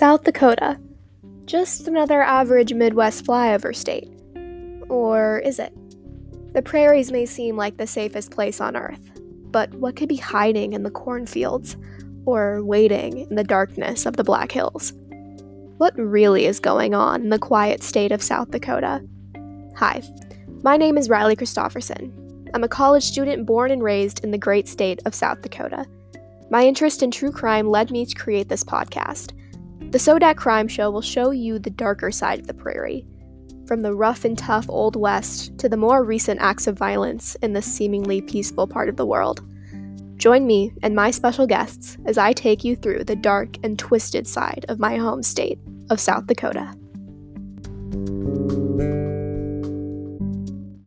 South Dakota. Just another average Midwest flyover state. Or is it? The prairies may seem like the safest place on Earth, but what could be hiding in the cornfields or waiting in the darkness of the Black Hills? What really is going on in the quiet state of South Dakota? Hi, my name is RyLeigh Christopherson. I'm a college student born and raised in the great state of South Dakota. My interest in true crime led me to create this podcast. The SoDak Crime Show will show you the darker side of the prairie, from the rough and tough Old West to the more recent acts of violence in this seemingly peaceful part of the world. Join me and my special guests as I take you through the dark and twisted side of my home state of South Dakota.